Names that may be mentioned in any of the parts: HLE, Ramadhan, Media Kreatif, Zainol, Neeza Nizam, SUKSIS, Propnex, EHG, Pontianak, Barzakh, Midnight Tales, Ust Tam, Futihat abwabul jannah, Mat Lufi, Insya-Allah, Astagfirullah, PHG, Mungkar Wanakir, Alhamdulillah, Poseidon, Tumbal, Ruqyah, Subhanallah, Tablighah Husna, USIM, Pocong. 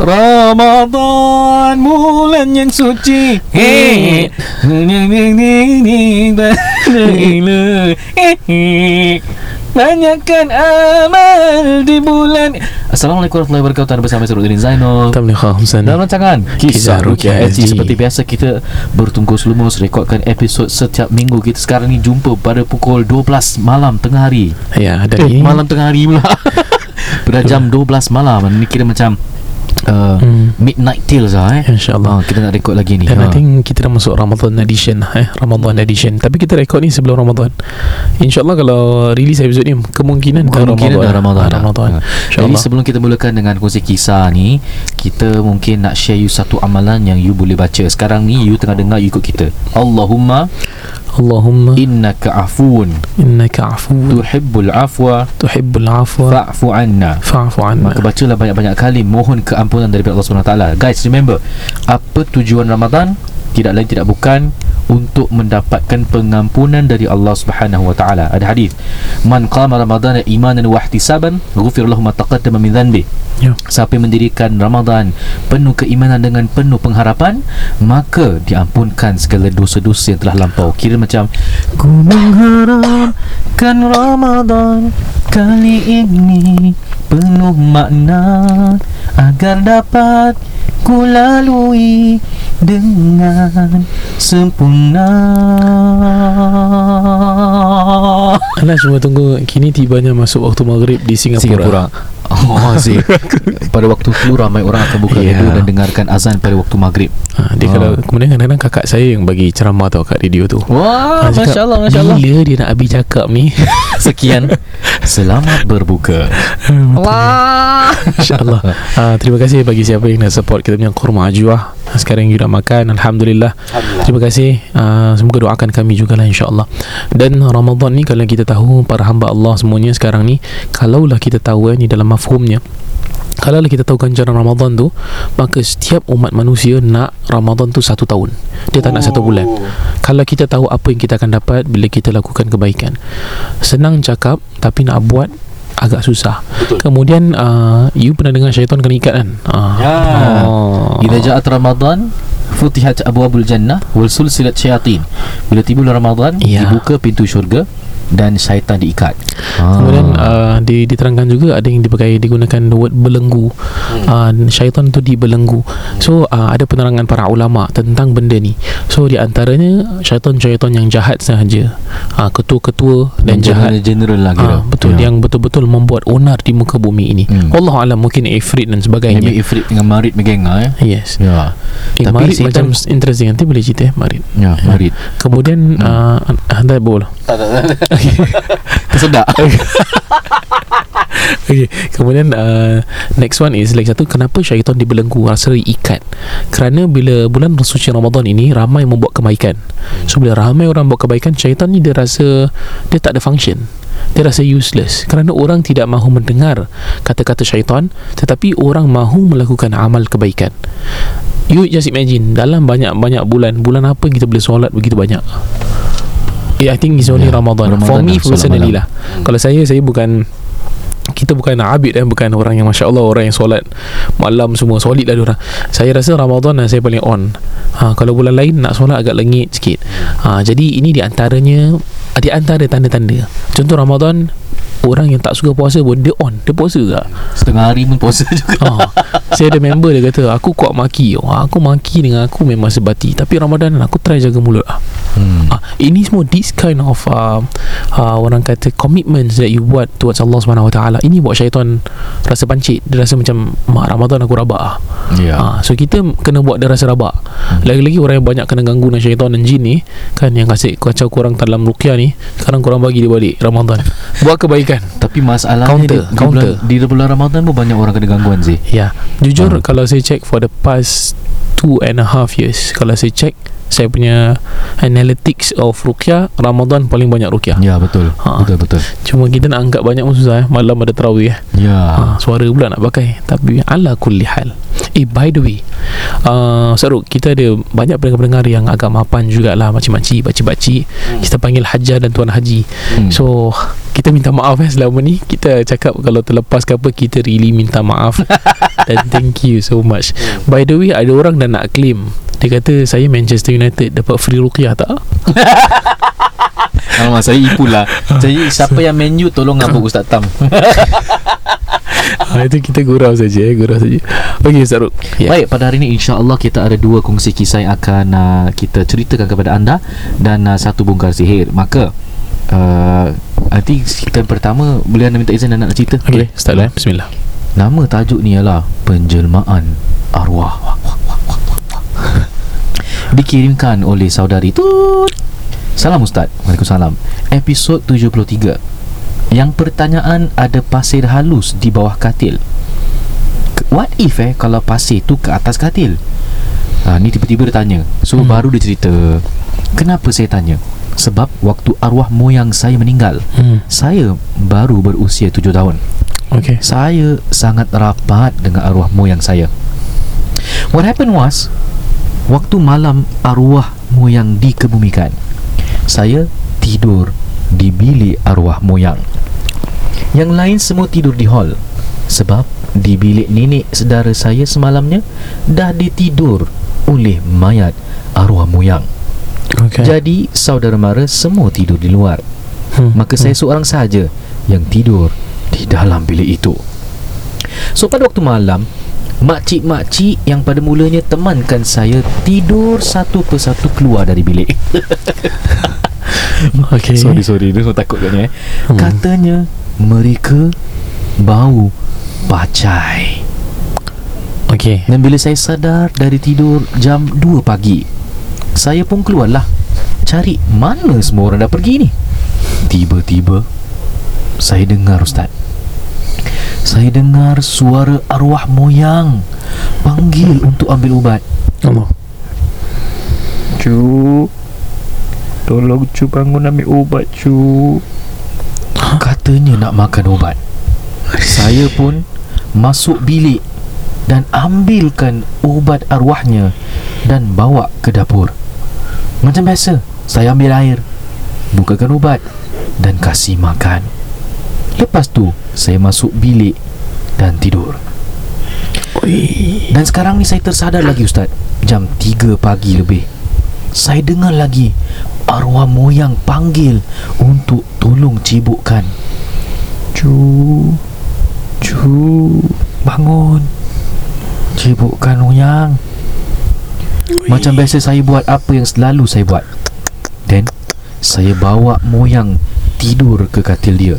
Ramadhan, bulan yang suci. Banyakkan amal di bulan. Assalamualaikum warahmatullahi wabarakatuh. Bersama saya Zainol, Tablighah Husna, dalam rancangan Kisah Ruqyah. Seperti biasa kita bertungkus lumus rekodkan episod setiap minggu. Kita sekarang ni jumpa pada pukul 12 malam tengah hari. Ya, malam tengah hari pula. Pada jam 12 malam. Ini kira macam Midnight Tales lah Insya-Allah kita nak rekod lagi ni. Dan I think kita dah masuk Ramadan edition Ramadan edition. Tapi kita rekod ni sebelum Ramadan. Insya-Allah kalau release episode ni kemungkinan dah Ramadan. Jadi sebelum kita mulakan dengan kongsi kisah ni, kita mungkin nak share you satu amalan yang you boleh baca. Sekarang ni you tengah dengar, you ikut kita. Allahumma innaka afun tuhibbul afwa fa'fu anna maka bacalah banyak-banyak kali mohon keampunan daripada Allah Subhanahu Wa Taala. Guys, remember apa tujuan Ramadan? Tidak lain tidak bukan untuk mendapatkan pengampunan dari Allah Subhanahu Wa Taala. Ada hadis, man qama ramadana imanan wa ihtisaban ghufir lahu ma taqaddama min dhanbi. Siapa yang mendirikan Ramadan penuh keimanan dengan penuh pengharapan, maka diampunkan segala dosa-dosa yang telah lampau. Kira macam ku mengharapkan Ramadan kali ini penuh makna agar dapat ku lalui dengan sempurna. Alah, cuma tunggu kini tibanya masuk waktu maghrib di Singapura. Oh, Aziz. Pada waktu itu ramai orang akan buka radio dan dengarkan azan pada waktu maghrib. Dia kalau kemudian kadang-kadang kakak saya yang bagi ceramah tau kat radio tu. Wah, Masya-Allah, Masya-Allah. Bila dia nak habis cakap ni, sekian. Selamat berbuka. Wah. Masya-Allah. Terima kasih bagi siapa yang nak support kita punya kurma ajuah. Sekarang kita makan, Alhamdulillah. Terima kasih. Semoga doakan kami jugalah insya-Allah. Dan Ramadan ni kalau kita tahu para hamba Allah semuanya sekarang ni, kalaulah kita tahu ni dalam mafhumnya, kalau kita tahu ganjaran Ramadan tu, maka setiap umat manusia nak Ramadan tu satu tahun. Dia tak nak satu bulan. Kalau kita tahu apa yang kita akan dapat bila kita lakukan kebaikan, senang cakap tapi nak buat agak susah. Betul. Kemudian you pernah dengar syaitan kena ikat kan? Idza ja'at Ramadan futihat abwabul jannah wal sulsilat syayatin. Bila tiba bulan Ramadan, dibuka pintu syurga dan syaitan diikat. Kemudian diterangkan juga ada yang digunakan word belenggu. Syaitan tu dibelenggu. So ada penerangan para ulama tentang benda ni. So di antaranya syaitan-syaitan yang jahat sahaja, ketua-ketua dan jahat general lah kira. Betul, yang betul-betul membuat onar di muka bumi ini. Wallahu alam, mungkin Ifrit dan sebagainya. Maybe Ifrit dengan Marid megengah. Yes. Ya. Okay, tapi Marid macam interesting, nanti boleh cerita Marid. Ya, Marid. Kemudian ada bola. Tak. Tersedak. Okay. Kemudian next one is lagi satu, kenapa syaitan dibelenggu, rasa diikat? Kerana bila bulan suci Ramadan ini ramai membuat kebaikan. So bila ramai orang buat kebaikan, syaitan ni dia rasa dia tak ada function, dia rasa useless. Kerana orang tidak mahu mendengar kata-kata syaitan, tetapi orang mahu melakukan amal kebaikan. You just imagine dalam banyak-banyak bulan apa yang kita boleh solat begitu banyak. I think it's only Ramadan. For me personally lah, kalau saya bukan, kita bukan abid bukan orang yang Masya-Allah, orang yang solat malam semua solid lah diorang. Saya rasa Ramadan saya paling on. Kalau bulan lain nak solat agak lengit sikit. Jadi ini di antara tanda-tanda. Contoh Ramadan, orang yang tak suka puasa pun dia puasa juga. Setengah hari pun puasa juga. Saya ada member dia kata, aku kuat maki. Aku maki dengan aku memang sebati, tapi Ramadan aku try jaga mulut. Ini semua this kind of orang kata commitments that you buat towards Allah Subhanahu Wa Taala. Ini buat syaitan rasa pancit. Dia rasa macam Ramadan aku rabak. So kita kena buat dia rasa rabak. Lagi-lagi orang yang banyak kena ganggu dengan syaitan dan jin ni kan, yang kasih kacau korang dalam Ruqyah ni. Sekarang korang bagi dia balik Ramadan, buat kebaikan. Kan? Tapi masalahnya di bulan Ramadan pun banyak orang kena gangguan sih. Ya, jujur kalau saya check for the past 2.5 years, kalau saya check saya punya analytics of Ruqyah, Ramadan paling banyak Ruqyah. Ya, betul. Cuma kita nak angkat banyak pun susah. Malam ada tarawih. Suara pula nak pakai. Tapi ala kulli hal. By the way, Ust Ruk, kita ada banyak pendengar yang agak mapan jugalah, macam-macam, baci-baci. Kita panggil Hajar dan Tuan Haji. So kita minta maaf selama ni. Kita cakap kalau terlepas ke apa, kita really minta maaf dan thank you so much. By the way, ada orang dah nak claim, dia kata saya Manchester United dapat free Ruqyah tak? Alamak, saya ipulah. Jadi siapa yang menu tolong apa Ustaz Tam. Itu kita gurau saja. Okey Ustaz Ruk. Baik, pada hari ini insya-Allah kita ada dua kongsi kisah yang akan kita ceritakan kepada anda, dan satu bongkar sihir. Maka nanti kisah pertama, boleh anda minta izin anda nak cerita? Okey, Ustaz Ruk. Bismillah. Nama tajuk ni ialah Penjelmaan Arwah. Dikirimkan oleh saudari Tut. Salam Ustaz. Waalaikumsalam. Episod 73. Yang pertanyaan, ada pasir halus di bawah katil. What if kalau pasir tu ke atas katil? Ni tiba-tiba dia tanya. So baru dia cerita. Kenapa saya tanya? Sebab waktu arwah moyang saya meninggal, saya baru berusia 7 tahun. Okay. Saya sangat rapat dengan arwah moyang saya. What happened was, waktu malam arwah moyang dikebumikan, saya tidur di bilik arwah moyang. Yang lain semua tidur di hall, sebab di bilik nenek sedara saya semalamnya dah ditidur oleh mayat arwah moyang. Okay. Jadi saudara mara semua tidur di luar. Maka saya seorang sahaja yang tidur di dalam bilik itu. So pada waktu malam, makcik-makcik yang pada mulanya temankan saya tidur satu persatu keluar dari bilik. Okay. Sorry, dia semua takut katnya. Katanya mereka bau bacai. Okay. Dan bila saya sadar dari tidur jam 2 pagi, saya pun keluarlah cari mana semua orang dah pergi ni. Tiba-tiba saya dengar, Ustaz, saya dengar suara arwah moyang panggil untuk ambil ubat. Allah. Cu, tolong cu bangun ambil ubat cu. Katanya nak makan ubat. Saya pun masuk bilik dan ambilkan ubat arwahnya dan bawa ke dapur. Macam biasa, saya ambil air, bukakan ubat dan kasih makan. Lepas tu saya masuk bilik dan tidur. Oi. Dan sekarang ni saya tersadar lagi, Ustaz. Jam 3 pagi lebih, saya dengar lagi arwah moyang panggil untuk tolong cibukkan. Cu bangun, cibukkan moyang. Oi. Macam biasa saya buat apa yang selalu saya buat. Dan saya bawa moyang tidur ke katil dia.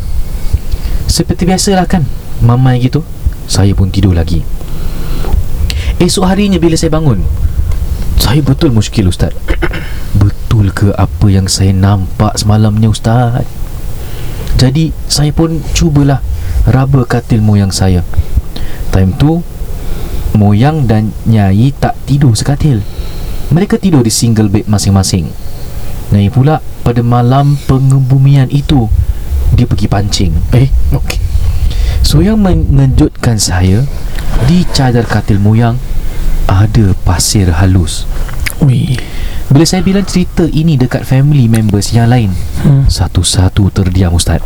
Seperti biasalah kan, mamai gitu. Saya pun tidur lagi. Esok harinya bila saya bangun, saya betul muskil, Ustaz. Betul ke apa yang saya nampak semalamnya, Ustaz? Jadi saya pun cubalah raba katil moyang saya. Time tu moyang dan nyai tak tidur sekatil. Mereka tidur di single bed masing-masing. Nyai pula pada malam pengebumian itu dia pergi pancing. Okay. So yang mengejutkan saya, di cadar katil moyang ada pasir halus. Ui. Bila saya bilang cerita ini dekat family members yang lain, satu-satu terdiam, Ustaz.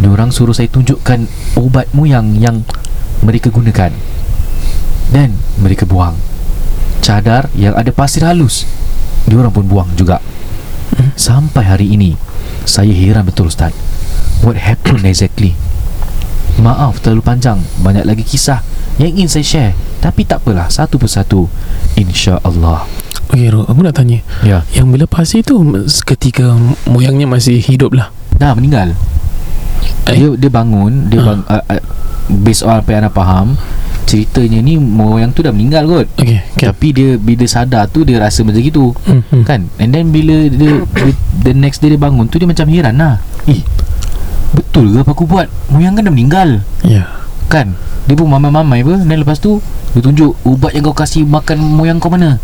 Diorang suruh saya tunjukkan ubat moyang yang mereka gunakan, dan mereka buang. Cadar yang ada pasir halus diorang pun buang juga. Sampai hari ini saya heran betul, Ustaz. What happened exactly? Maaf terlalu panjang, banyak lagi kisah yang ingin saya share, tapi tak apalah, satu persatu insya-Allah. Okey, aku nak tanya. Ya. Yang bila pasir tu ketika moyangnya masih hidup lah. Dah meninggal. Dia bangun, based on apa yang anda faham, ceritanya ni moyang tu dah meninggal kot. Okay. Tapi dia bila sadar tu dia rasa macam gitu. Kan? And then bila dia the next day dia bangun tu, dia macam heran lah. Betul ke apa aku buat? Moyang kan dah meninggal. Yeah. Kan? Dia pun mamai-mamai apa. Dan lepas tu dia tunjuk ubat yang kau kasih makan moyang kau mana.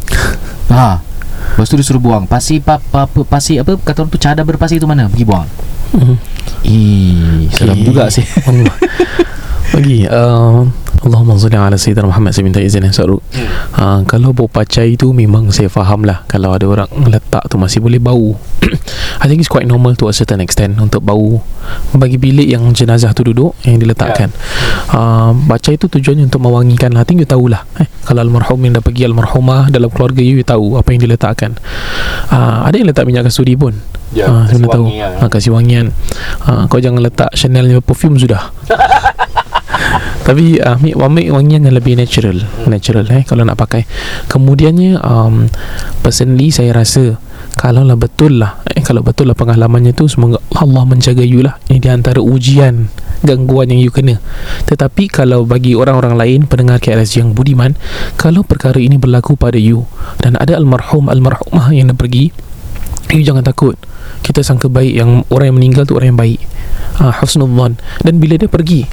Lepas tu dia suruh buang. Pasir apa kata orang tu, cadar berpasir tu mana? Pergi buang. Seram juga sih. Okey. Allahumma salli ala Sayyidina Muhammad. Saya minta izin Ustaz Ruk. Kalau bau pacai tu memang saya faham lah, kalau ada orang letak tu masih boleh bau. I think it's quite normal to a certain extent untuk bau bagi bilik yang jenazah tu duduk, yang diletakkan. Pacai tu tujuannya untuk mewangikan. I think you tahulah kalau almarhum yang dah pergi, almarhumah dalam keluarga you tahu apa yang diletakkan. Ada yang letak minyak kasturi pun. Saya tahu kasih wangian. Kau jangan letak Chanel punya perfume sudah. Tapi ambil wangian yang lebih natural kalau nak pakai. Kemudiannya personally saya rasa kalau betul lah pengalamannya tu, semoga Allah menjaga you lah. Ini di antara ujian gangguan yang you kena. Tetapi kalau bagi orang-orang lain pendengar KLSG yang budiman, kalau perkara ini berlaku pada you dan ada almarhum almarhumah yang dah pergi, you jangan takut. Kita sangka baik, yang orang yang meninggal tu orang yang baik, husnudhan. Dan bila dia pergi,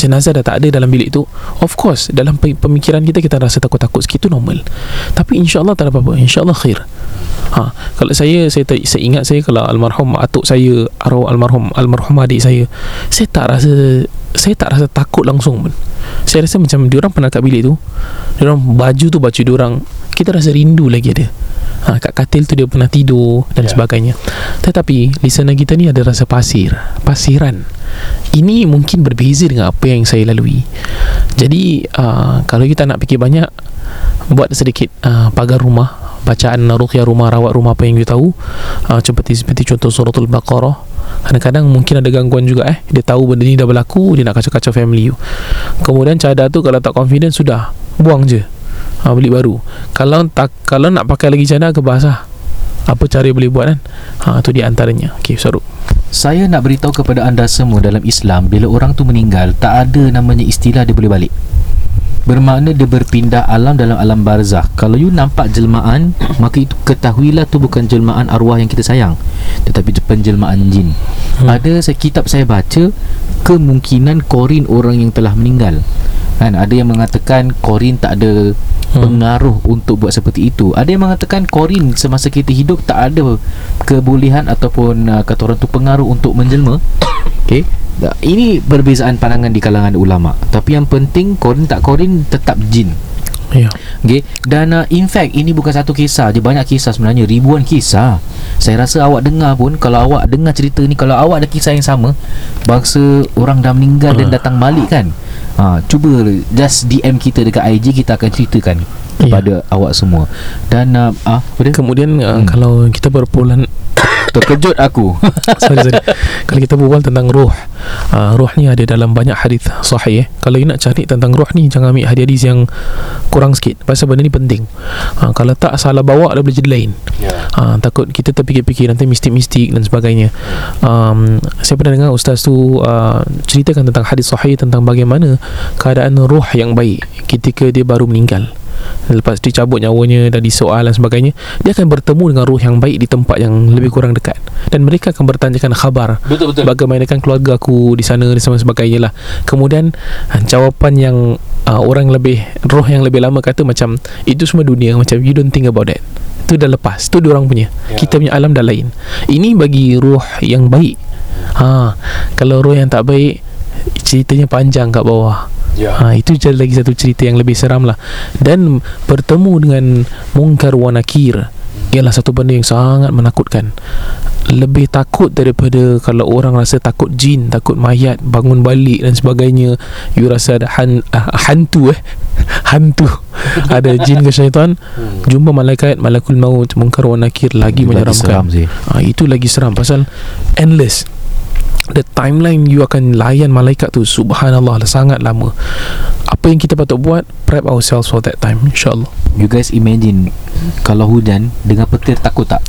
jenazah dah tak ada dalam bilik tu, of course dalam pemikiran kita rasa takut-takut sikit, tu normal. Tapi insya-Allah tak ada apa-apa, insya-Allah khair. Kalau saya ingat saya, kalau almarhum atuk saya, arwah almarhum adik saya tak rasa takut langsung pun. Saya rasa macam diorang pernah kat bilik tu, diorang baju diorang, kita rasa rindu lagi ada. Kat katil tu dia pernah tidur dan sebagainya. Tetapi listener kita ni ada rasa pasiran. Ini mungkin berbeza dengan apa yang saya lalui. Jadi kalau kita nak fikir banyak, buat sedikit pagar rumah, bacaan ruqyah rumah, rawat rumah apa yang you tahu. Seperti contoh suratul Baqarah. Kadang-kadang mungkin ada gangguan juga dia tahu benda ni dah berlaku, dia nak kacau-kacau family you. Kemudian cadar tu kalau tak confident, sudah buang je, beli baru. Kalau nak pakai lagi cadar, ke basah. Apa cara boleh buat kan? Itu di antaranya. Okey, Saruk. Saya nak beritahu kepada anda semua, dalam Islam bila orang tu meninggal tak ada namanya istilah dia boleh balik. Bermakna dia berpindah alam dalam alam barzakh. Kalau you nampak jelmaan, maka itu ketahuilah tu bukan jelmaan arwah yang kita sayang, tetapi penjelmaan jin. Ada kitab saya baca, kemungkinan korin orang yang telah meninggal. Kan ada yang mengatakan korin tak ada pengaruh untuk buat seperti itu. Ada yang mengatakan korin semasa kita hidup tak ada kebolehan ataupun kata orang tu pengaruh untuk menjelma. Okey, ini perbezaan pandangan di kalangan ulama. Tapi yang penting korin tak korin tetap jin. Ya. Okay. Dan in fact ini bukan satu kisah je, banyak kisah sebenarnya, ribuan kisah. Saya rasa awak dengar pun, kalau awak dengar cerita ni, kalau awak ada kisah yang sama, bangsa orang dah meninggal dan datang balik kan, cuba just DM kita dekat IG, kita akan ceritakan kepada awak semua. Dan kemudian kalau kita berpulang terkejut aku. Sorry. Kalau kita berbual tentang ruh ni ada dalam banyak hadis sahih. Kalau you nak cari tentang ruh ni, jangan ambil hadis yang kurang sikit, pasal benda ni penting. Kalau tak, salah bawa dia boleh jadi lain. Takut kita terfikir-fikir nanti mistik-mistik dan sebagainya. Saya pernah dengar ustaz tu ceritakan tentang hadis sahih tentang bagaimana keadaan ruh yang baik ketika dia baru meninggal. Lepas dicabut nyawanya dan disoal dan sebagainya, dia akan bertemu dengan ruh yang baik di tempat yang lebih kurang dekat, dan mereka akan bertanyakan khabar, betul. Bagaimanakan keluarga aku di sana dan sebagainya lah. Kemudian jawapan yang ruh yang lebih lama kata macam, itu semua dunia, macam you don't think about that, itu dah lepas, itu diorang punya. Kita punya alam dah lain. Ini bagi ruh yang baik. Kalau ruh yang tak baik, ceritanya panjang kat bawah. Itu jadi lagi satu cerita yang lebih seram lah. Dan bertemu dengan Mungkar Wanakir ialah satu benda yang sangat menakutkan. Lebih takut daripada kalau orang rasa takut jin, takut mayat, bangun balik dan sebagainya, you rasa ada hantu ada jin ke syaitan. Jumpa malaikat malakul maut, Mungkar Wanakir lagi menyeramkan. Itu lagi seram, pasal endless. The timeline you akan layan malaikat tu, subhanallah, sangat lama. Apa yang kita patut buat, prep ourselves for that time, insyaAllah. You guys imagine kalau hujan dengan petir, takut tak?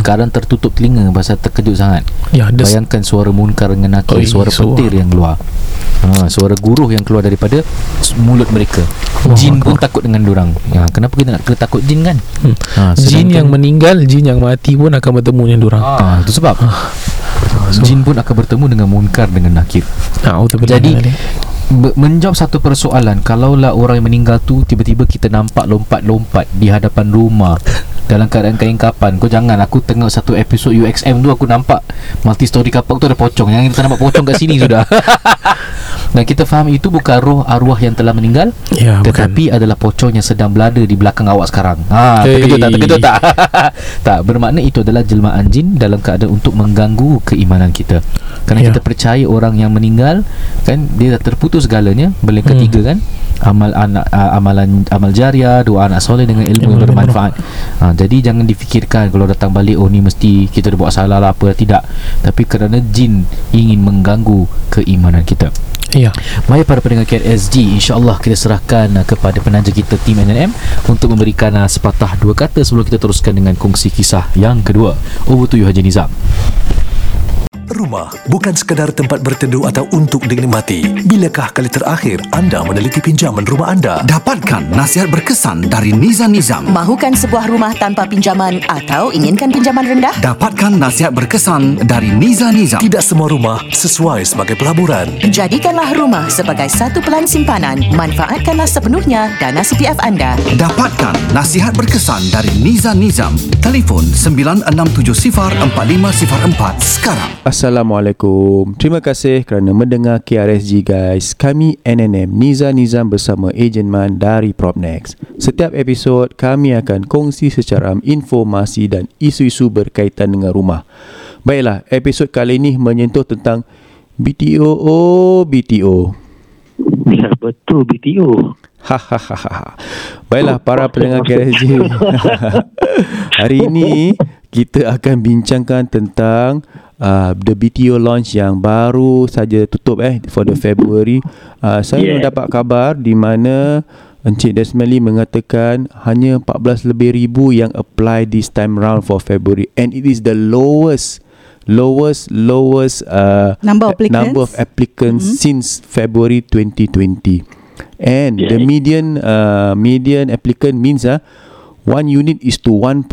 Kadang tertutup telinga pasal terkejut sangat. Bayangkan suara Mungkar dengan Nakir, suara petir yang keluar, suara guruh yang keluar daripada mulut mereka. Jin pun takut dengan diorang. Kenapa kita nak takut jin kan? Jin yang meninggal, jin yang mati pun akan bertemu dengan diorang. Itu sebab jin pun akan bertemu dengan Mungkar dengan Nakir. Jadi menjawab satu persoalan, kalaulah orang yang meninggal tu tiba-tiba kita nampak lompat-lompat di hadapan rumah, dalam keadaan kain kapan. Kau jangan, aku tengok satu episod UXM tu, aku nampak multi story kapak tu ada pocong. Yang kita nampak pocong kat sini sudah. Dan kita faham itu bukan roh arwah yang telah meninggal, ya, tetapi bukan, adalah pocong yang sedang berlada di belakang awak sekarang. Ha, terkejut tak? Terkejut tak? Tak, bermakna itu adalah jelmaan jin dalam keadaan untuk mengganggu keimanan kita. Kerana ya, kita percaya orang yang meninggal kan, dia dah terputus segalanya, melainkan tiga kan, amal anak, amalan, amal jariah, doa anak soleh dengan ilmu yang bermanfaat. Ha, jadi jangan difikirkan kalau datang balik, oh ni mesti kita dah buat salah lah, apa lah, tidak. Tapi kerana jin ingin mengganggu keimanan kita. Ya. Mari para pendengar KSG, insya-Allah kita serahkan kepada penaja kita tim NNM untuk memberikan sepatah dua kata sebelum kita teruskan dengan kongsi kisah yang kedua. Over to you Haji Nizam. Rumah bukan sekadar tempat berteduh atau untuk dinikmati. Bilakah kali terakhir anda meneliti pinjaman rumah anda? Dapatkan nasihat berkesan dari Neeza Nizam. Mahukan sebuah rumah tanpa pinjaman atau inginkan pinjaman rendah? Dapatkan nasihat berkesan dari Neeza Nizam. Tidak semua rumah sesuai sebagai pelaburan. Jadikanlah rumah sebagai satu pelan simpanan. Manfaatkanlah sepenuhnya dana CPF anda. Dapatkan nasihat berkesan dari Neeza Nizam. Telefon 967-4504 sekarang. Assalamualaikum. Terima kasih kerana mendengar KRSG guys. Kami NNM Neeza Nizam bersama Ejen Man dari Propnex. Setiap episod kami akan kongsi secara informasi dan isu-isu berkaitan dengan rumah. Baiklah, episod kali ini menyentuh tentang BTO. Oh BTO. Ya betul, BTO. Hahaha. Baiklah para pendengar KRSG. Hari ini kita akan bincangkan tentang the BTO launch yang baru saja tutup for the February. Saya mendapat kabar di mana Encik Desmali mengatakan hanya 14 lebih ribu yang apply this time round for February, and it is the lowest number of applicants since February 2020. And the median applicant means one unit is to 1.9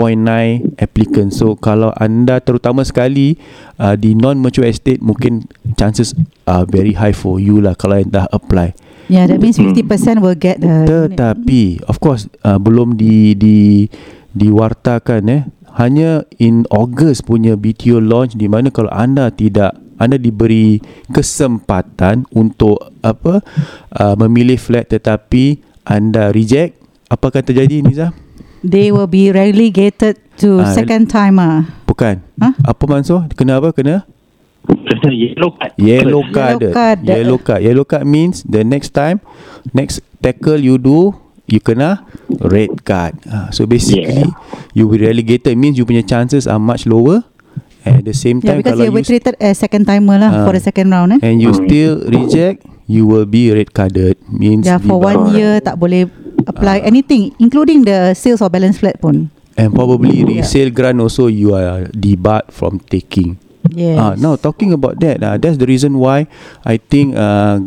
applicants. So kalau anda terutama sekali di non-mature estate, mungkin chances are very high for you lah kalau yang dah apply. Yeah, that means 50% will get the Tetapi of course belum diwartakan hanya in August punya BTO launch, di mana kalau anda tidak, anda diberi kesempatan untuk memilih flat tetapi anda reject, apa akan terjadi Niza? They will be relegated to second timer. Bukan. Huh? Apa Manso? Kena apa? Kena? Yellow card. Yellow card. Yellow card. Yellow card means the next time, next tackle you do, you kena red card. So basically, you will relegated means you punya chances are much lower. At the same time, because you were treated as second timer lah for the second round. And you still reject, you will be red carded. Means for 1 year tak boleh apply anything, including the sales or balance flat pun. And probably resale grant also you are debarred from taking. Yes. Now talking about that, that's the reason why I think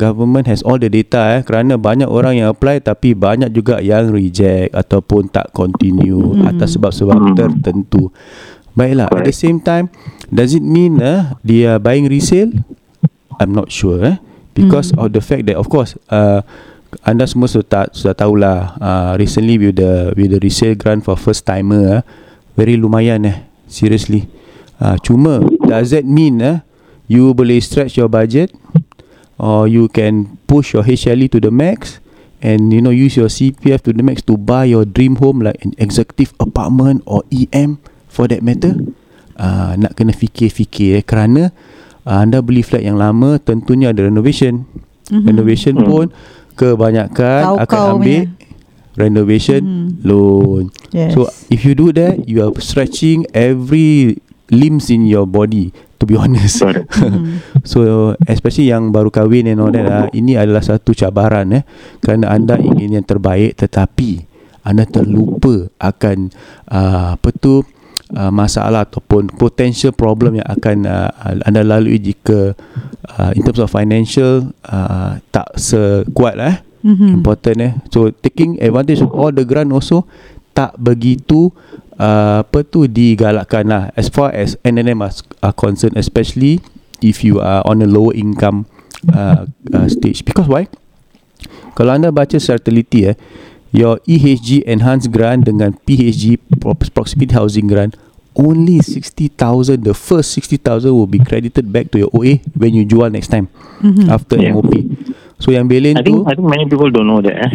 government has all the data kerana banyak orang yang apply tapi banyak juga yang reject ataupun tak continue atas sebab-sebab tertentu. Baiklah, at the same time, does it mean they are buying resale? I'm not sure because of the fact that of course anda semua sudah tahulah recently with the resale grant for first timer very lumayan seriously. Cuma does that mean you boleh stretch your budget or you can push your HLE to the max and you know use your CPF to the max to buy your dream home like an executive apartment or EM for that matter. Nak kena fikir-fikir kerana anda beli flat yang lama tentunya ada renovation. Renovation pun kebanyakan akan ambil renovation loan. Yes. So if you do that, you are stretching every limbs in your body, to be honest. So especially yang baru kahwin and all that, ini adalah satu cabaran kerana anda ingin yang terbaik tetapi anda terlupa akan masalah ataupun potential problem yang akan anda lalui jika in terms of financial tak sekuat lah. Important so taking advantage of all the grant also tak begitu digalakkan lah as far as NNM are concerned, especially if you are on a lower income stage. Because why? Kalau anda baca secara teliti your EHG enhanced grant dengan PHG proximity housing grant, only 60,000, the first 60,000 will be credited back to your OA when you jual next time, after MOP. So yang balance tu, I think many people don't know that.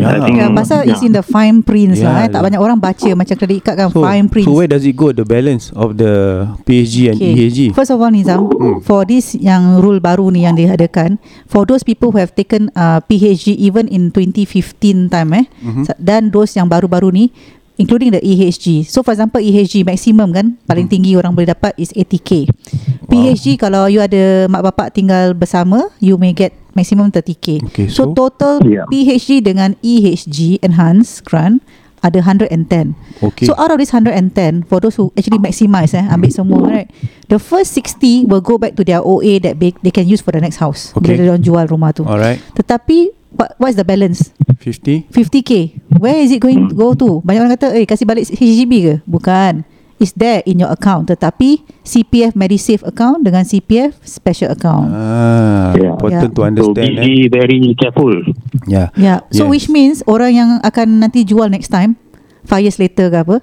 Pasal it's in the fine prints lah. Tak banyak orang baca macam credit card kan, so fine prints. So where does it go, the balance of the PHG and EHG? First of all, Nizam, for this yang rule baru ni yang diadakan, for those people who have taken PHG even in 2015 time dan those yang baru-baru ni, including the EHG. So for example, EHG maximum kan, paling tinggi orang boleh dapat is 80k. PHG kalau you ada mak bapak tinggal bersama, you may get maximum 30k. Okay, so total PHG dengan EHG enhanced grant ada 110. Okay. So out of this 110, for those who actually maximize, ambil semua, right? The first 60 will go back to their OA that they can use for the next house. Bila dia orang jual rumah tu. Alright. Tetapi what is the balance? 50k. Where is it going to go to? Banyak orang kata, kasih balik HDB ke? Bukan. It's there in your account. Tetapi CPF MediSave account dengan CPF special account. Important to understand. So be very careful. So which means orang yang akan nanti jual next time, 5 years later ke apa,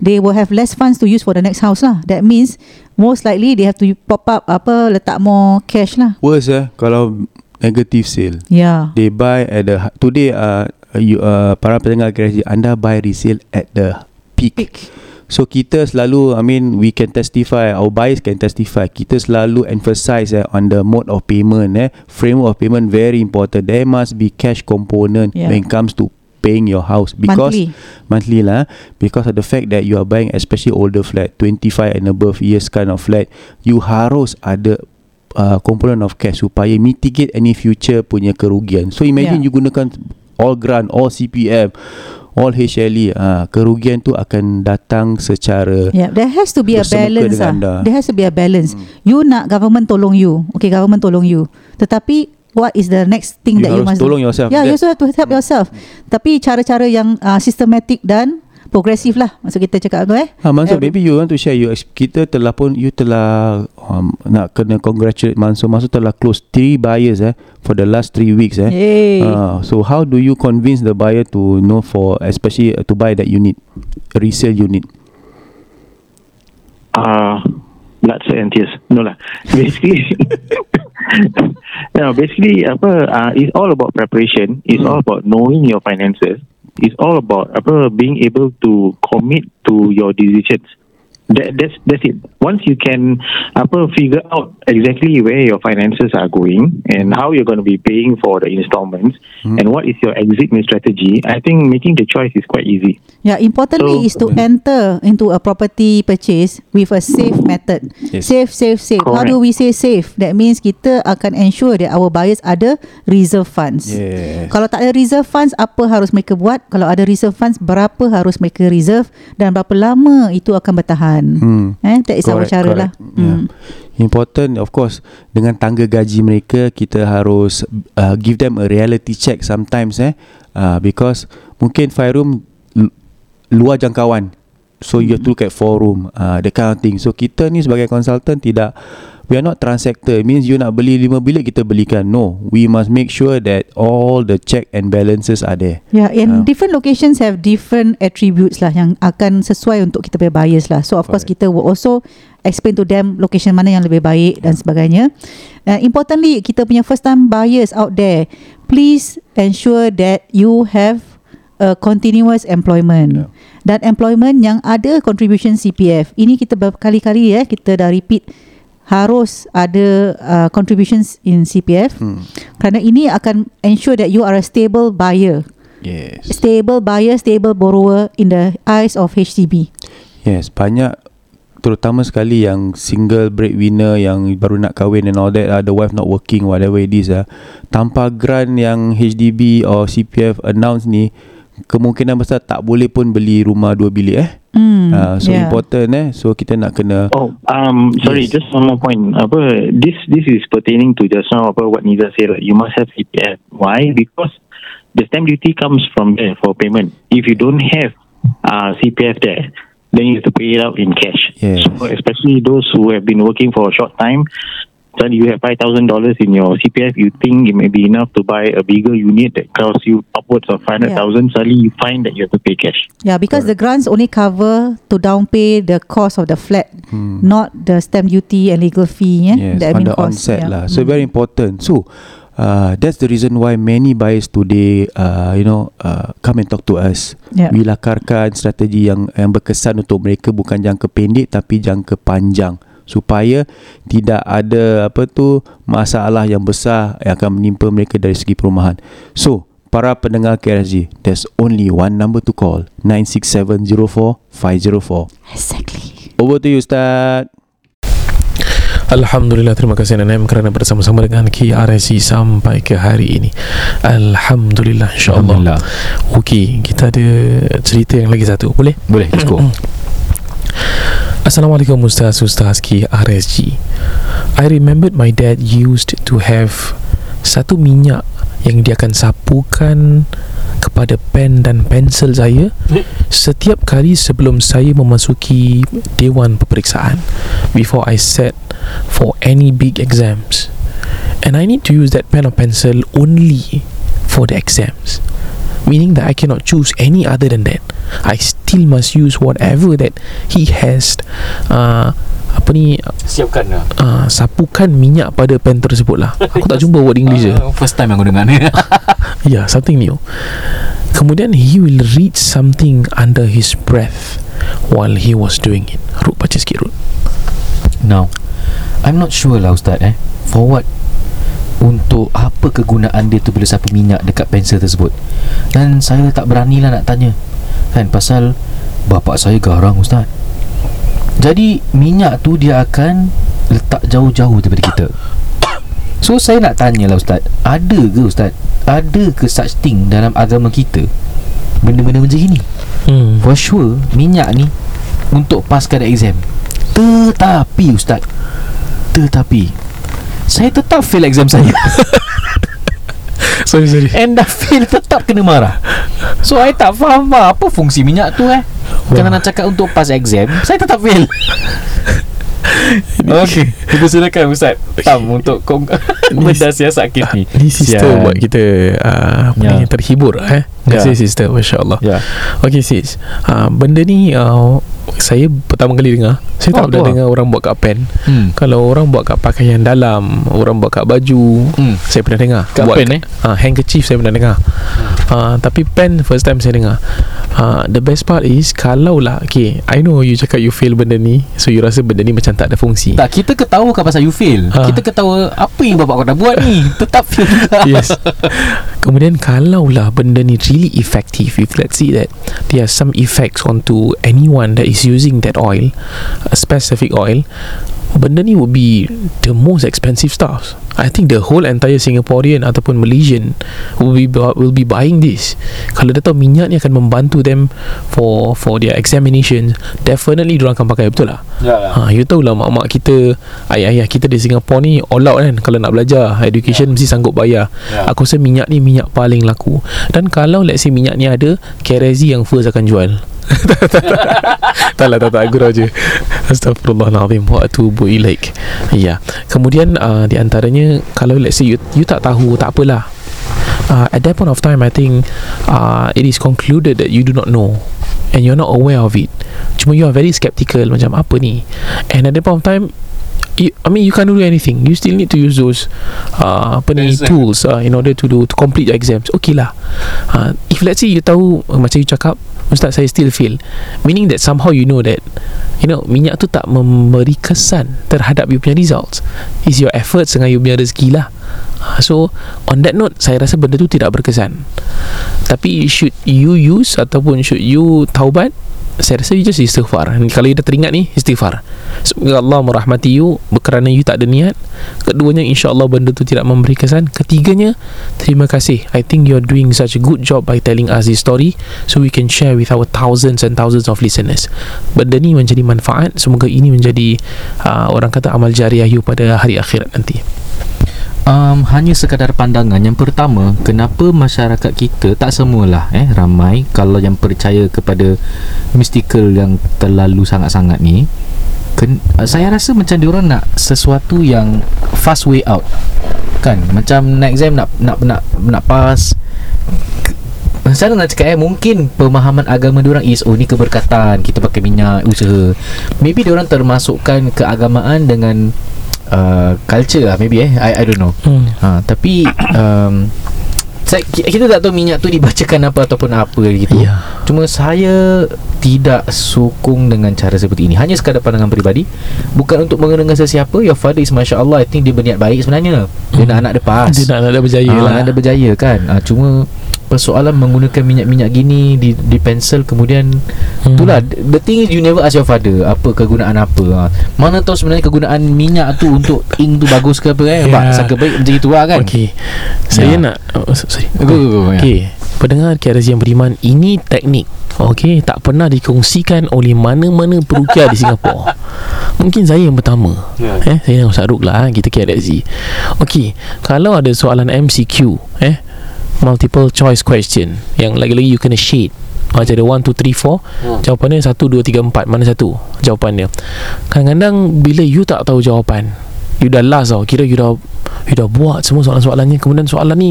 they will have less funds to use for the next house lah. That means most likely they have to pop up apa, letak more cash lah. Worse kalau negative sale. They buy at the today. Para pendengar kerajaan, anda buy resale at the peak. So kita selalu, I mean, we can testify, our buyers can testify, kita selalu emphasize on the mode of payment. Framework of payment very important. There must be cash component when it comes to paying your house, because monthly lah, because of the fact that you are buying especially older flat, 25 and above years kind of flat, you harus ada component of cash supaya mitigate any future punya kerugian. So imagine you gunakan all grant, all CPF, all HLE, kerugian tu akan datang secara there has to be a balance lah. There has to be a balance. You nak government tolong you, okay, government tolong you, tetapi what is the next thing that you must tolong yourself? You also have to help yourself. Tapi cara-cara yang systematic dan progresif lah, maksud kita cakap tu Manso, maybe you want to share, you kita telah pun, you telah nak kena congratulate Manso. Manso telah close 3 buyers for the last 3 weeks so how do you convince the buyer to know for especially to buy that unit, resale unit? Blood, sweat and tears. No lah. Basically basically it's all about preparation. It's all about knowing your finances. It's all about being able to commit to your decisions. That's it. Once you can figure out exactly where your finances are going and how you're going to be paying for the installments and what is your exit strategy, I think making the choice is quite easy. Importantly is to enter into a property purchase with a safe method. Safe. Correct. How do we say safe? That means kita akan ensure that our buyers ada reserve funds. Kalau tak ada reserve funds, apa harus mereka buat? Kalau ada reserve funds, berapa harus mereka reserve dan berapa lama itu akan bertahan? That is our cara lah. Important, of course, dengan tangga gaji mereka, kita harus give them a reality check sometimes because mungkin 5 room luar jangkauan, so you have to look at 4 room, that kind of thing. So kita ni sebagai consultant tidak, we are not transactor. It means you nak beli 5 bilik, kita belikan. No, we must make sure that all the check and balances are there. And different locations have different attributes lah yang akan sesuai untuk kita punya buyers lah. So of course kita will also explain to them location mana yang lebih baik dan sebagainya. Importantly, kita punya first time buyers out there, please ensure that you have a continuous employment. Dan employment yang ada contribution CPF. Ini kita berkali-kali kita dah repeat, harus ada contributions in CPF kerana ini akan ensure that you are a stable buyer. Stable buyer, stable borrower in the eyes of HDB. Banyak, terutama sekali yang single breadwinner yang baru nak kahwin and all that, the wife not working, whatever it is, tanpa grant yang HDB or CPF announce ni, kemungkinan besar tak boleh pun beli rumah 2 bilik important so kita nak kena sorry, just one more point. This is pertaining to just now what Neeza said, you must have CPF. Why? Because the stamp duty comes from there for payment. If you don't have CPF there, then you have to pay it out in cash. So especially those who have been working for a short time, then you have $5,000 in your CPF, you think it may be enough to buy a bigger unit that costs you upwards of 500,000, suddenly you find that you have to pay cash. Yeah, because the grants only cover to down pay the cost of the flat, not the stamp duty and legal fee. Yes, the on the cost, onset lah. So very important. So that's the reason why many buyers today, come and talk to us. Yeah. We lakarkan strategi yang berkesan untuk mereka, bukan jangka pendek tapi jangka panjang, supaya tidak ada masalah yang besar yang akan menimpa mereka dari segi perumahan. So, para pendengar KRSG, there's only one number to call, 967-04-504. Exactly. Over to you, Ustaz. Alhamdulillah, terima kasih NNM kerana bersama-sama dengan KRSG sampai ke hari ini. Alhamdulillah, insya-Allah. Okey, kita ada cerita yang lagi satu. Boleh? Boleh, let's go. Assalamualaikum Ustaz KRSG. I remembered my dad used to have satu minyak yang dia akan sapukan kepada pen dan pensel saya setiap kali sebelum saya memasuki dewan peperiksaan, before I sat for any big exams, and I need to use that pen or pencil only for the exams, meaning that I cannot choose any other than that. I still must use whatever that he has siapkan lah. Sapukan minyak pada pen tersebut lah. Aku tak jumpa word English je. First time aku dengar ni. Yeah, something new. Kemudian he will read something under his breath while he was doing it. Ruk, baca sikit Ruk. Now I'm not sure lah Ustaz for what, untuk apa kegunaan dia tu bila sapu minyak dekat pensel tersebut. Dan saya tak beranilah nak tanya, kan, pasal bapak saya garang Ustaz. Jadi minyak tu dia akan letak jauh-jauh daripada kita. So saya nak tanyalah Ustaz, Ada ke such thing dalam agama kita, benda-benda macam gini? For sure minyak ni untuk paskan exam. Tetapi Ustaz, saya tetap fail exam saya. Sorry. And dah fail tetap kena marah. So I tak faham apa fungsi minyak tu Kena nak cakap untuk pass exam, saya tetap fail. Okay, kita silakan Ustaz Tam untuk benda siasat kita ni. Ini sistem buat kita terhibur Kasih sistem, Masya-Allah. Okay sis, benda ni saya pertama kali dengar. Saya tak pernah dengar orang buat kat pen. Kalau orang buat kat pakaian dalam, orang buat kat baju, saya pernah dengar. Kat buat pen handkerchief saya pernah dengar. Tapi pen first time saya dengar. The best part is, kalaulah okay, I know you cakap you fail benda ni, so you rasa benda ni macam tak ada fungsi. Tak, kita ketawa kan pasal you fail. Kita ketawa apa yang bapak kau dah buat ni, tetap fail juga. Yes. Kemudian kalaulah benda ni really effective, if let's see that there are some effects onto anyone that is using that oil, a specific oil, benda ni would be the most expensive stuff. I think the whole entire Singaporean ataupun Malaysian will be buying this. Kalau dia tahu minyak ni akan membantu them for their examinations, definitely diorang akan pakai, betul lah. You tahu lah mak-mak kita, ayah-ayah kita di Singapore ni all out kan, kalau nak belajar education mesti sanggup bayar. Aku rasa minyak ni minyak paling laku. Dan kalau let's say minyak ni ada, Kerezi yang first akan jual. Tak gurau je. Astagfirullahaladzim wa atubu ilaik. Ya. Kemudian di antaranya, kalau let's say you tak tahu, tak apalah. At that point of time, I think it is concluded that you do not know and you're not aware of it. Cuma you are very skeptical, macam apa ni. And at that point of time, you can't do anything. You still need to use those tools in order to complete your exams. Okay lah. If let's say you tahu, macam you cakap, Ustaz saya still fail, meaning that somehow you know that, minyak tu tak memberi kesan terhadap you punya results. It's your efforts dengan you punya rezeki lah. So on that note, saya rasa benda tu tidak berkesan. Tapi should you use ataupun should you taubat, saya rasa you just istighfar. Kalau you dah teringat ni, istighfar, semoga Allah merahmati you kerana you tak ada niat. Keduanya, insya-Allah benda tu tidak memberi kesan. Ketiganya, terima kasih, I think you're doing such a good job by telling us this story, so we can share with our thousands and thousands of listeners. Benda ni menjadi manfaat. Semoga ini menjadi orang kata amal jariah you pada hari akhirat nanti. Hanya sekadar pandangan. Yang pertama, kenapa masyarakat kita, tak semualah ramai, kalau yang percaya kepada mistikal yang terlalu sangat-sangat ni, Saya rasa macam diorang nak sesuatu yang fast way out, kan? Macam nak exam, nak pass. Saya nak cakap mungkin pemahaman agama diorang is, oh ni keberkatan, kita pakai minyak, usaha. Maybe diorang termasukkan keagamaan dengan culture lah, maybe I don't know. Tapi kita tak tahu minyak tu dibacakan apa ataupun apa gitu. Cuma saya tidak sokong dengan cara seperti ini. Hanya sekadar pandangan peribadi, bukan untuk mengenang sesiapa. Your father is Masya-Allah, I think dia berniat baik sebenarnya. Dia nak anak dia pass, dia nak anak dia berjaya lah, anak dia berjaya kan. Cuma persoalan menggunakan minyak-minyak gini di pensel, kemudian itulah the thing is, you never ask your father apa kegunaan apa. Mana tahu sebenarnya kegunaan minyak tu untuk ink tu bagus ke apa sangka baik macam itulah kan. Okey, saya nak okey, pendengar KRZ yang beriman, ini teknik okey tak pernah dikongsikan oleh mana-mana perukia di Singapura. Mungkin saya yang pertama. Saya dengan Ust Ruk lah, kita KRZ. Okey, kalau ada soalan MCQ multiple choice question yang lagi-lagi you kena shade, macam ada 1, 2, 3, 4, jawapannya 1, 2, 3, 4, mana satu jawapannya. Kadang-kadang bila you tak tahu jawapan, you dah last tau, kira you dah buat semua soalan-soalannya, kemudian soalan ni,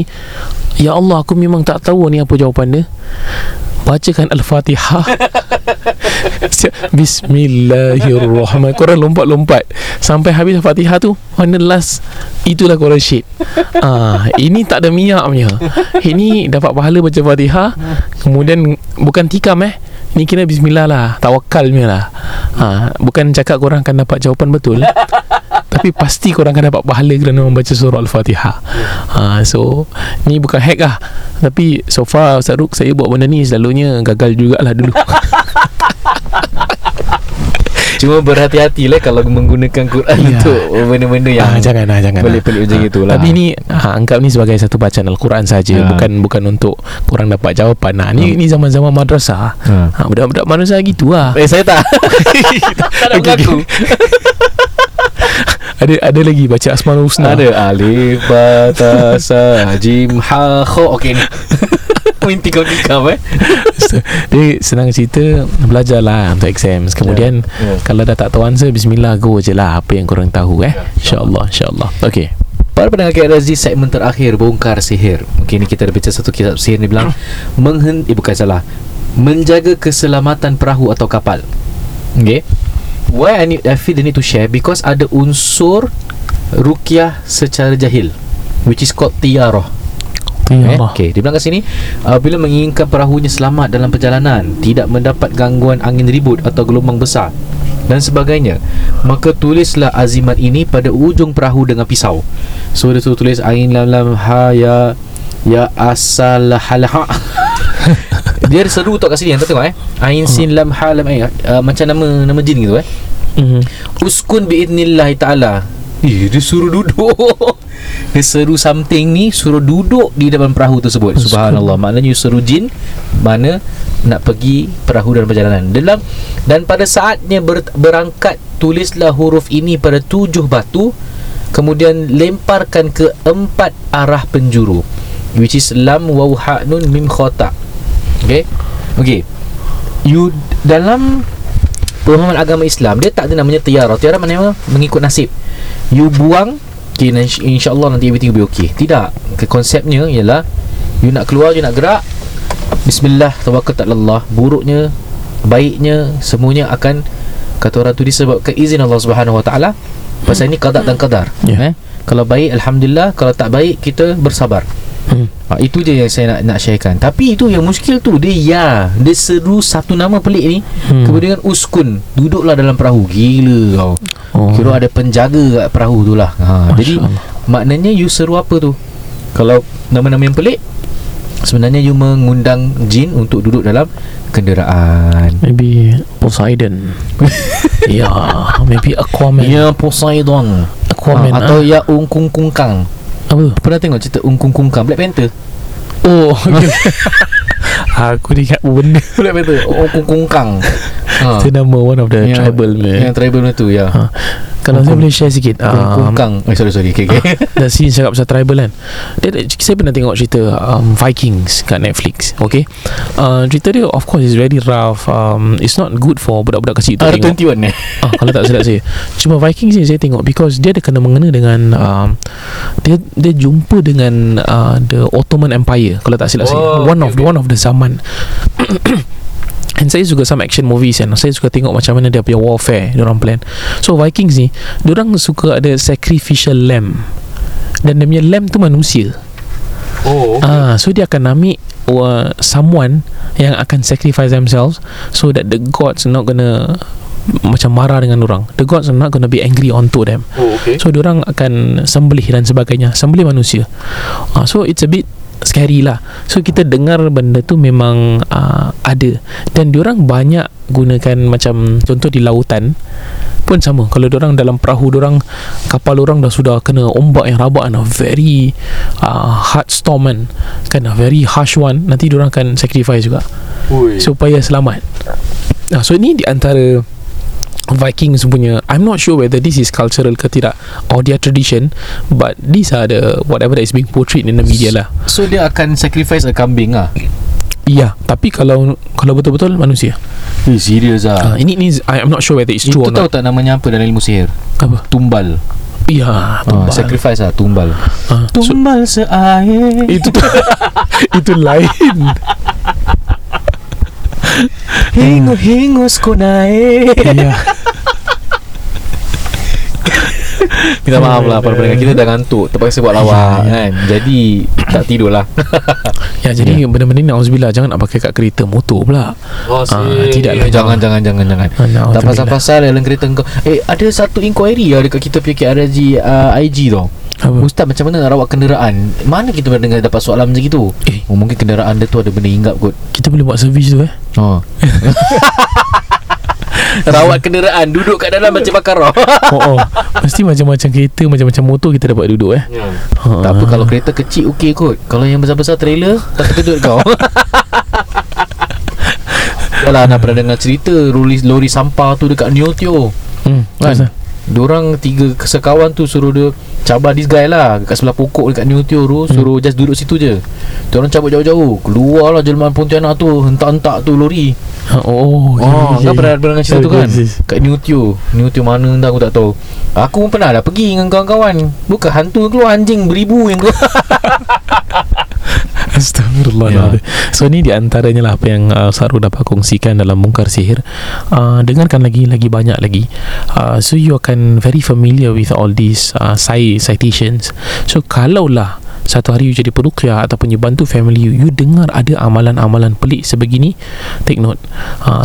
ya Allah aku memang tak tahu ni apa jawapan dia. Bacakan Al-Fatihah. Bismillahirrahmanirrahim. Korang lompat-lompat sampai habis Al-Fatihah tu, on the last, itulah korang shit. Ini tak ada minyaknya. Ini dapat pahala baca Fatihah, kemudian bukan tikam ni kira Bismillah lah, tawakalnya lah. Bukan cakap korang akan dapat jawapan betul, tapi pasti korang akan dapat pahala kerana membaca surah Al-Fatihah. So ni bukan hack lah, tapi so far Ust Ruk, saya buat benda ni selalunya gagal jugalah dulu. Cuma berhati-hatilah kalau menggunakan Quran untuk benda-benda yang jangan boleh pelik macam itulah. Tapi ni anggap ni sebagai satu bacaan Al-Quran saja, bukan untuk korang dapat jawapan. Ni zaman-zaman madrasah. Budak-budak madrasah gitulah. Saya tak. Tak nak mengaku. Ada lagi baca Asmaul Husna. Ada alif ba ta sa jim ha kha. Okey ni. Minti kau nikam Dia senang cerita, belajarlah untuk exams. Kemudian kalau dah tak tahu answer, Bismillah, go je lah apa yang korang tahu InsyaAllah. Okey, para pendengar KRZ, segmen terakhir, bongkar sihir. Mungkin ni kita ada baca satu kitab sihir ni bilang menjaga keselamatan perahu atau kapal. Okay, why I feel the need to share because ada unsur ruqyah secara jahil, which is called tiaroh. Okay, dia bilang kat sini, bila menginginkan perahunya selamat dalam perjalanan, tidak mendapat gangguan angin ribut atau gelombang besar dan sebagainya, maka tulislah azimat ini pada ujung perahu dengan pisau. So dia tulis ain lam lam ha ya ya asal halaha. Dia seru tau kat sini, anda tengok ain sin lam ha lam ai, macam nama jin gitu uskun bi idznillah taala. Dia suruh duduk. Dia seru something ni, suruh duduk di depan perahu tersebut. Subhanallah. Maknanya suruh jin mana nak pergi perahu dalam perjalanan. Dan pada saatnya berangkat, tulislah huruf ini pada 7 batu, kemudian lemparkan ke 4 arah penjuru, which is lam waw ha nun mim kha ta. Okay. You dalam pemahaman agama Islam, dia tak ada namanya tiara. Tiara maknanya mengikut nasib. You buang, okay, InsyaAllah nanti everything will be okay. Tidak, konsepnya ialah you nak keluar, you nak gerak, Bismillah, tawakkalallah. Buruknya, baiknya, semuanya akan, kata orang tu, disebabkan izin Allah Subhanahu Wa Taala. Pasal ini qada dan qadar. Kalau baik, Alhamdulillah. Kalau tak baik, kita bersabar. Itu je yang saya nak sharekan. Tapi itu yang muskil tu, dia seru satu nama pelik ni, kemudian uskun, duduklah dalam perahu. Gila kau. Kira ada penjaga kat perahu tu lah. Jadi maknanya you seru apa tu? Kalau nama-nama yang pelik, sebenarnya you mengundang jin untuk duduk dalam kenderaan. Maybe Poseidon. Maybe Aquaman. Poseidon, Aquaman. Atau ya ungkung-kungkang. Apa? Pernah tengok cerita ungkung-kungkang Black Panther? Aku ingat benda Black Panther ungkung-kungkang. Itu nama one of the tribal punya. Yang tribal punya tu ya. Kalau saya boleh share sikit Kungkang sorry okay. Dan sini cakap pasal tribal kan, saya pernah tengok cerita Vikings kat Netflix. Okay, cerita dia of course is very rough, it's not good for budak-budak kecil tu tengok. R21 kalau tak silap saya. Cuma Vikings ni saya tengok because dia ada kena mengena dengan dia jumpa dengan the Ottoman Empire kalau tak silap saya. One of the zaman. And saya suka some action movies kan. Saya suka tengok macam mana dia punya warfare diorang plan. So Vikings ni diorang suka ada sacrificial lamb, dan dia punya lamb tu manusia. So dia akan ambil someone yang akan sacrifice themselves so that the gods not gonna macam marah dengan orang. The gods are not going to be angry onto them. So diorang akan sembelih dan sebagainya, sembelih manusia. So it's a bit scary lah. So kita dengar benda tu memang ada. Dan diorang banyak gunakan macam contoh di lautan pun sama. Kalau diorang dalam perahu diorang, kapal diorang dah sudah kena ombak yang rabak kan, very hard storm kan, very harsh one, nanti diorang akan sacrifice juga supaya selamat. So ini di antara Vikings punya. I'm not sure whether this is cultural ke tidak or their tradition, but these are the whatever that is being portrayed in the media lah. So dia akan sacrifice a kambing lah. Ya, tapi kalau betul-betul manusia. Serius lah. Ini I'm not sure whether it's true or not. Itu tahu tak namanya apa dalam ilmu sihir? Apa? Tumbal. Ya, tumbal. Sacrifice lah, tumbal. Tumbal seair. Itu lain. Hingus-hingus ku naik. Ya. Minta maaf lah para pendengar, kita dah ngantuk, terpaksa buat lawak kan. Jadi tak tidur lah. Ya, jadi benda-benda ni auzubillah jangan nak pakai kat kereta motor pula. Tidaklah, jangan. Tak pasal-pasal dalam kereta kau. Ada satu inquiry lah dekat kita PK RG IG tau. Ustaz, macam mana nak rawat kenderaan? Mana kita dengar dapat soalan macam gitu? Mungkin kenderaan dia tu ada benda hinggap kot. Kita boleh buat servis tu rawat kenderaan, duduk kat dalam macam bakar roh. Mesti macam-macam kereta, macam-macam motor kita dapat duduk Tak apa kalau kereta kecil okey kot. Kalau yang besar-besar trailer tak duduk kau. Yalah, nak pernah dengar cerita lori sampah tu dekat New Tio kan? Diorang tiga sekawan tu suruh dia cabar this guy lah kat sebelah pokok dekat New Teoru, suruh just duduk situ je. Diorang cabut jauh-jauh, keluar lah jelmaan Pontianak tu, hentak-hentak tu lori. Kau pernah dengan cerita tu kan? Kat New Teo mana entah aku tak tahu. Aku pun pernah dah pergi dengan kawan-kawan. Bukan hantu keluar, anjing beribu yang keluar. Astagfirullah. So ni di antaranya lah apa yang Saru dapat kongsikan dalam Mungkar Sihir. Dengarkan lagi banyak lagi. So you akan very familiar with all these citations. So kalaulah satu hari you jadi peruqyah ataupun you bantu family you dengar ada amalan-amalan pelik sebegini, take note.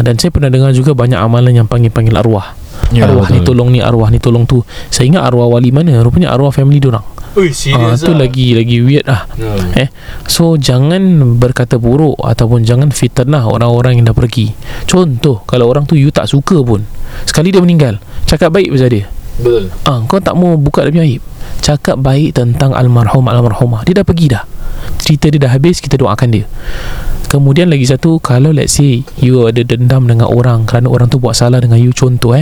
Dan saya pernah dengar juga banyak amalan yang panggil-panggil arwah. Arwah ni tolong ni, arwah ni tolong tu. Saya ingat arwah wali mana, rupanya arwah family diorang. Tu lagi weird lah. So jangan berkata buruk ataupun jangan fitnah orang-orang yang dah pergi. Contoh, kalau orang tu you tak suka pun, sekali dia meninggal, cakap baik pasal dia. Betul. Kau tak mau buka dia punya aib, cakap baik tentang almarhum almarhumah. Dia dah pergi dah, cerita dia dah habis, kita doakan dia. Kemudian lagi satu, kalau let's say you ada dendam dengan orang kerana orang tu buat salah dengan you, contoh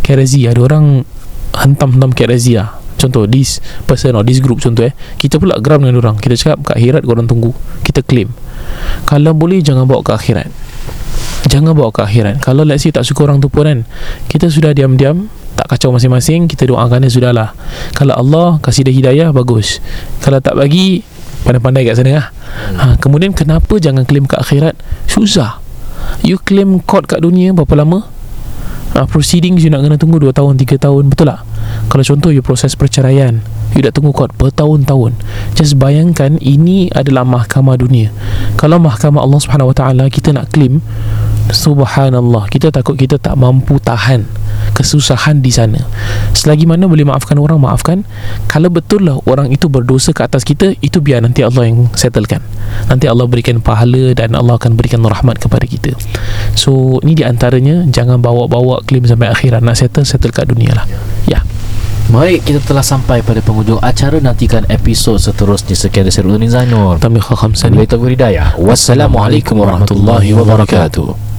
kerezi, ada orang hentam-hentam kerezi lah. Contoh this person or this group, contoh kita pula geram dengan orang, kita cakap kat akhirat korang tunggu, kita claim. Kalau boleh jangan bawa ke akhirat. Kalau let's say tak suka orang tu pun kan, kita sudah diam-diam, tak kacau masing-masing, kita doakan dia sudahlah. Kalau Allah kasih dia hidayah, bagus. Kalau tak bagi, pandai-pandai kat sana lah. Kemudian kenapa jangan claim kat akhirat? Susah. You claim court kat dunia berapa lama? Proceedings you nak kena tunggu 2 tahun 3 tahun, betul tak? Kalau contoh you proses perceraian, you dah tunggu court bertahun-tahun. Just bayangkan ini adalah mahkamah dunia. Kalau mahkamah Allah Subhanahu Wa Taala kita nak claim, Subhanallah, kita takut kita tak mampu tahan kesusahan di sana. Selagi mana boleh maafkan orang, maafkan. Kalau betul lah orang itu berdosa ke atas kita, itu biar nanti Allah yang settlekan. Nanti Allah berikan pahala dan Allah akan berikan rahmat kepada kita. So ini di antaranya, jangan bawa-bawa claim sampai akhirat. Nak settle kat dunia lah. Baik, kita telah sampai pada penghujung acara. Nantikan episod seterusnya. Sekian dari Zainol. Wassalamualaikum warahmatullahi wabarakatuh.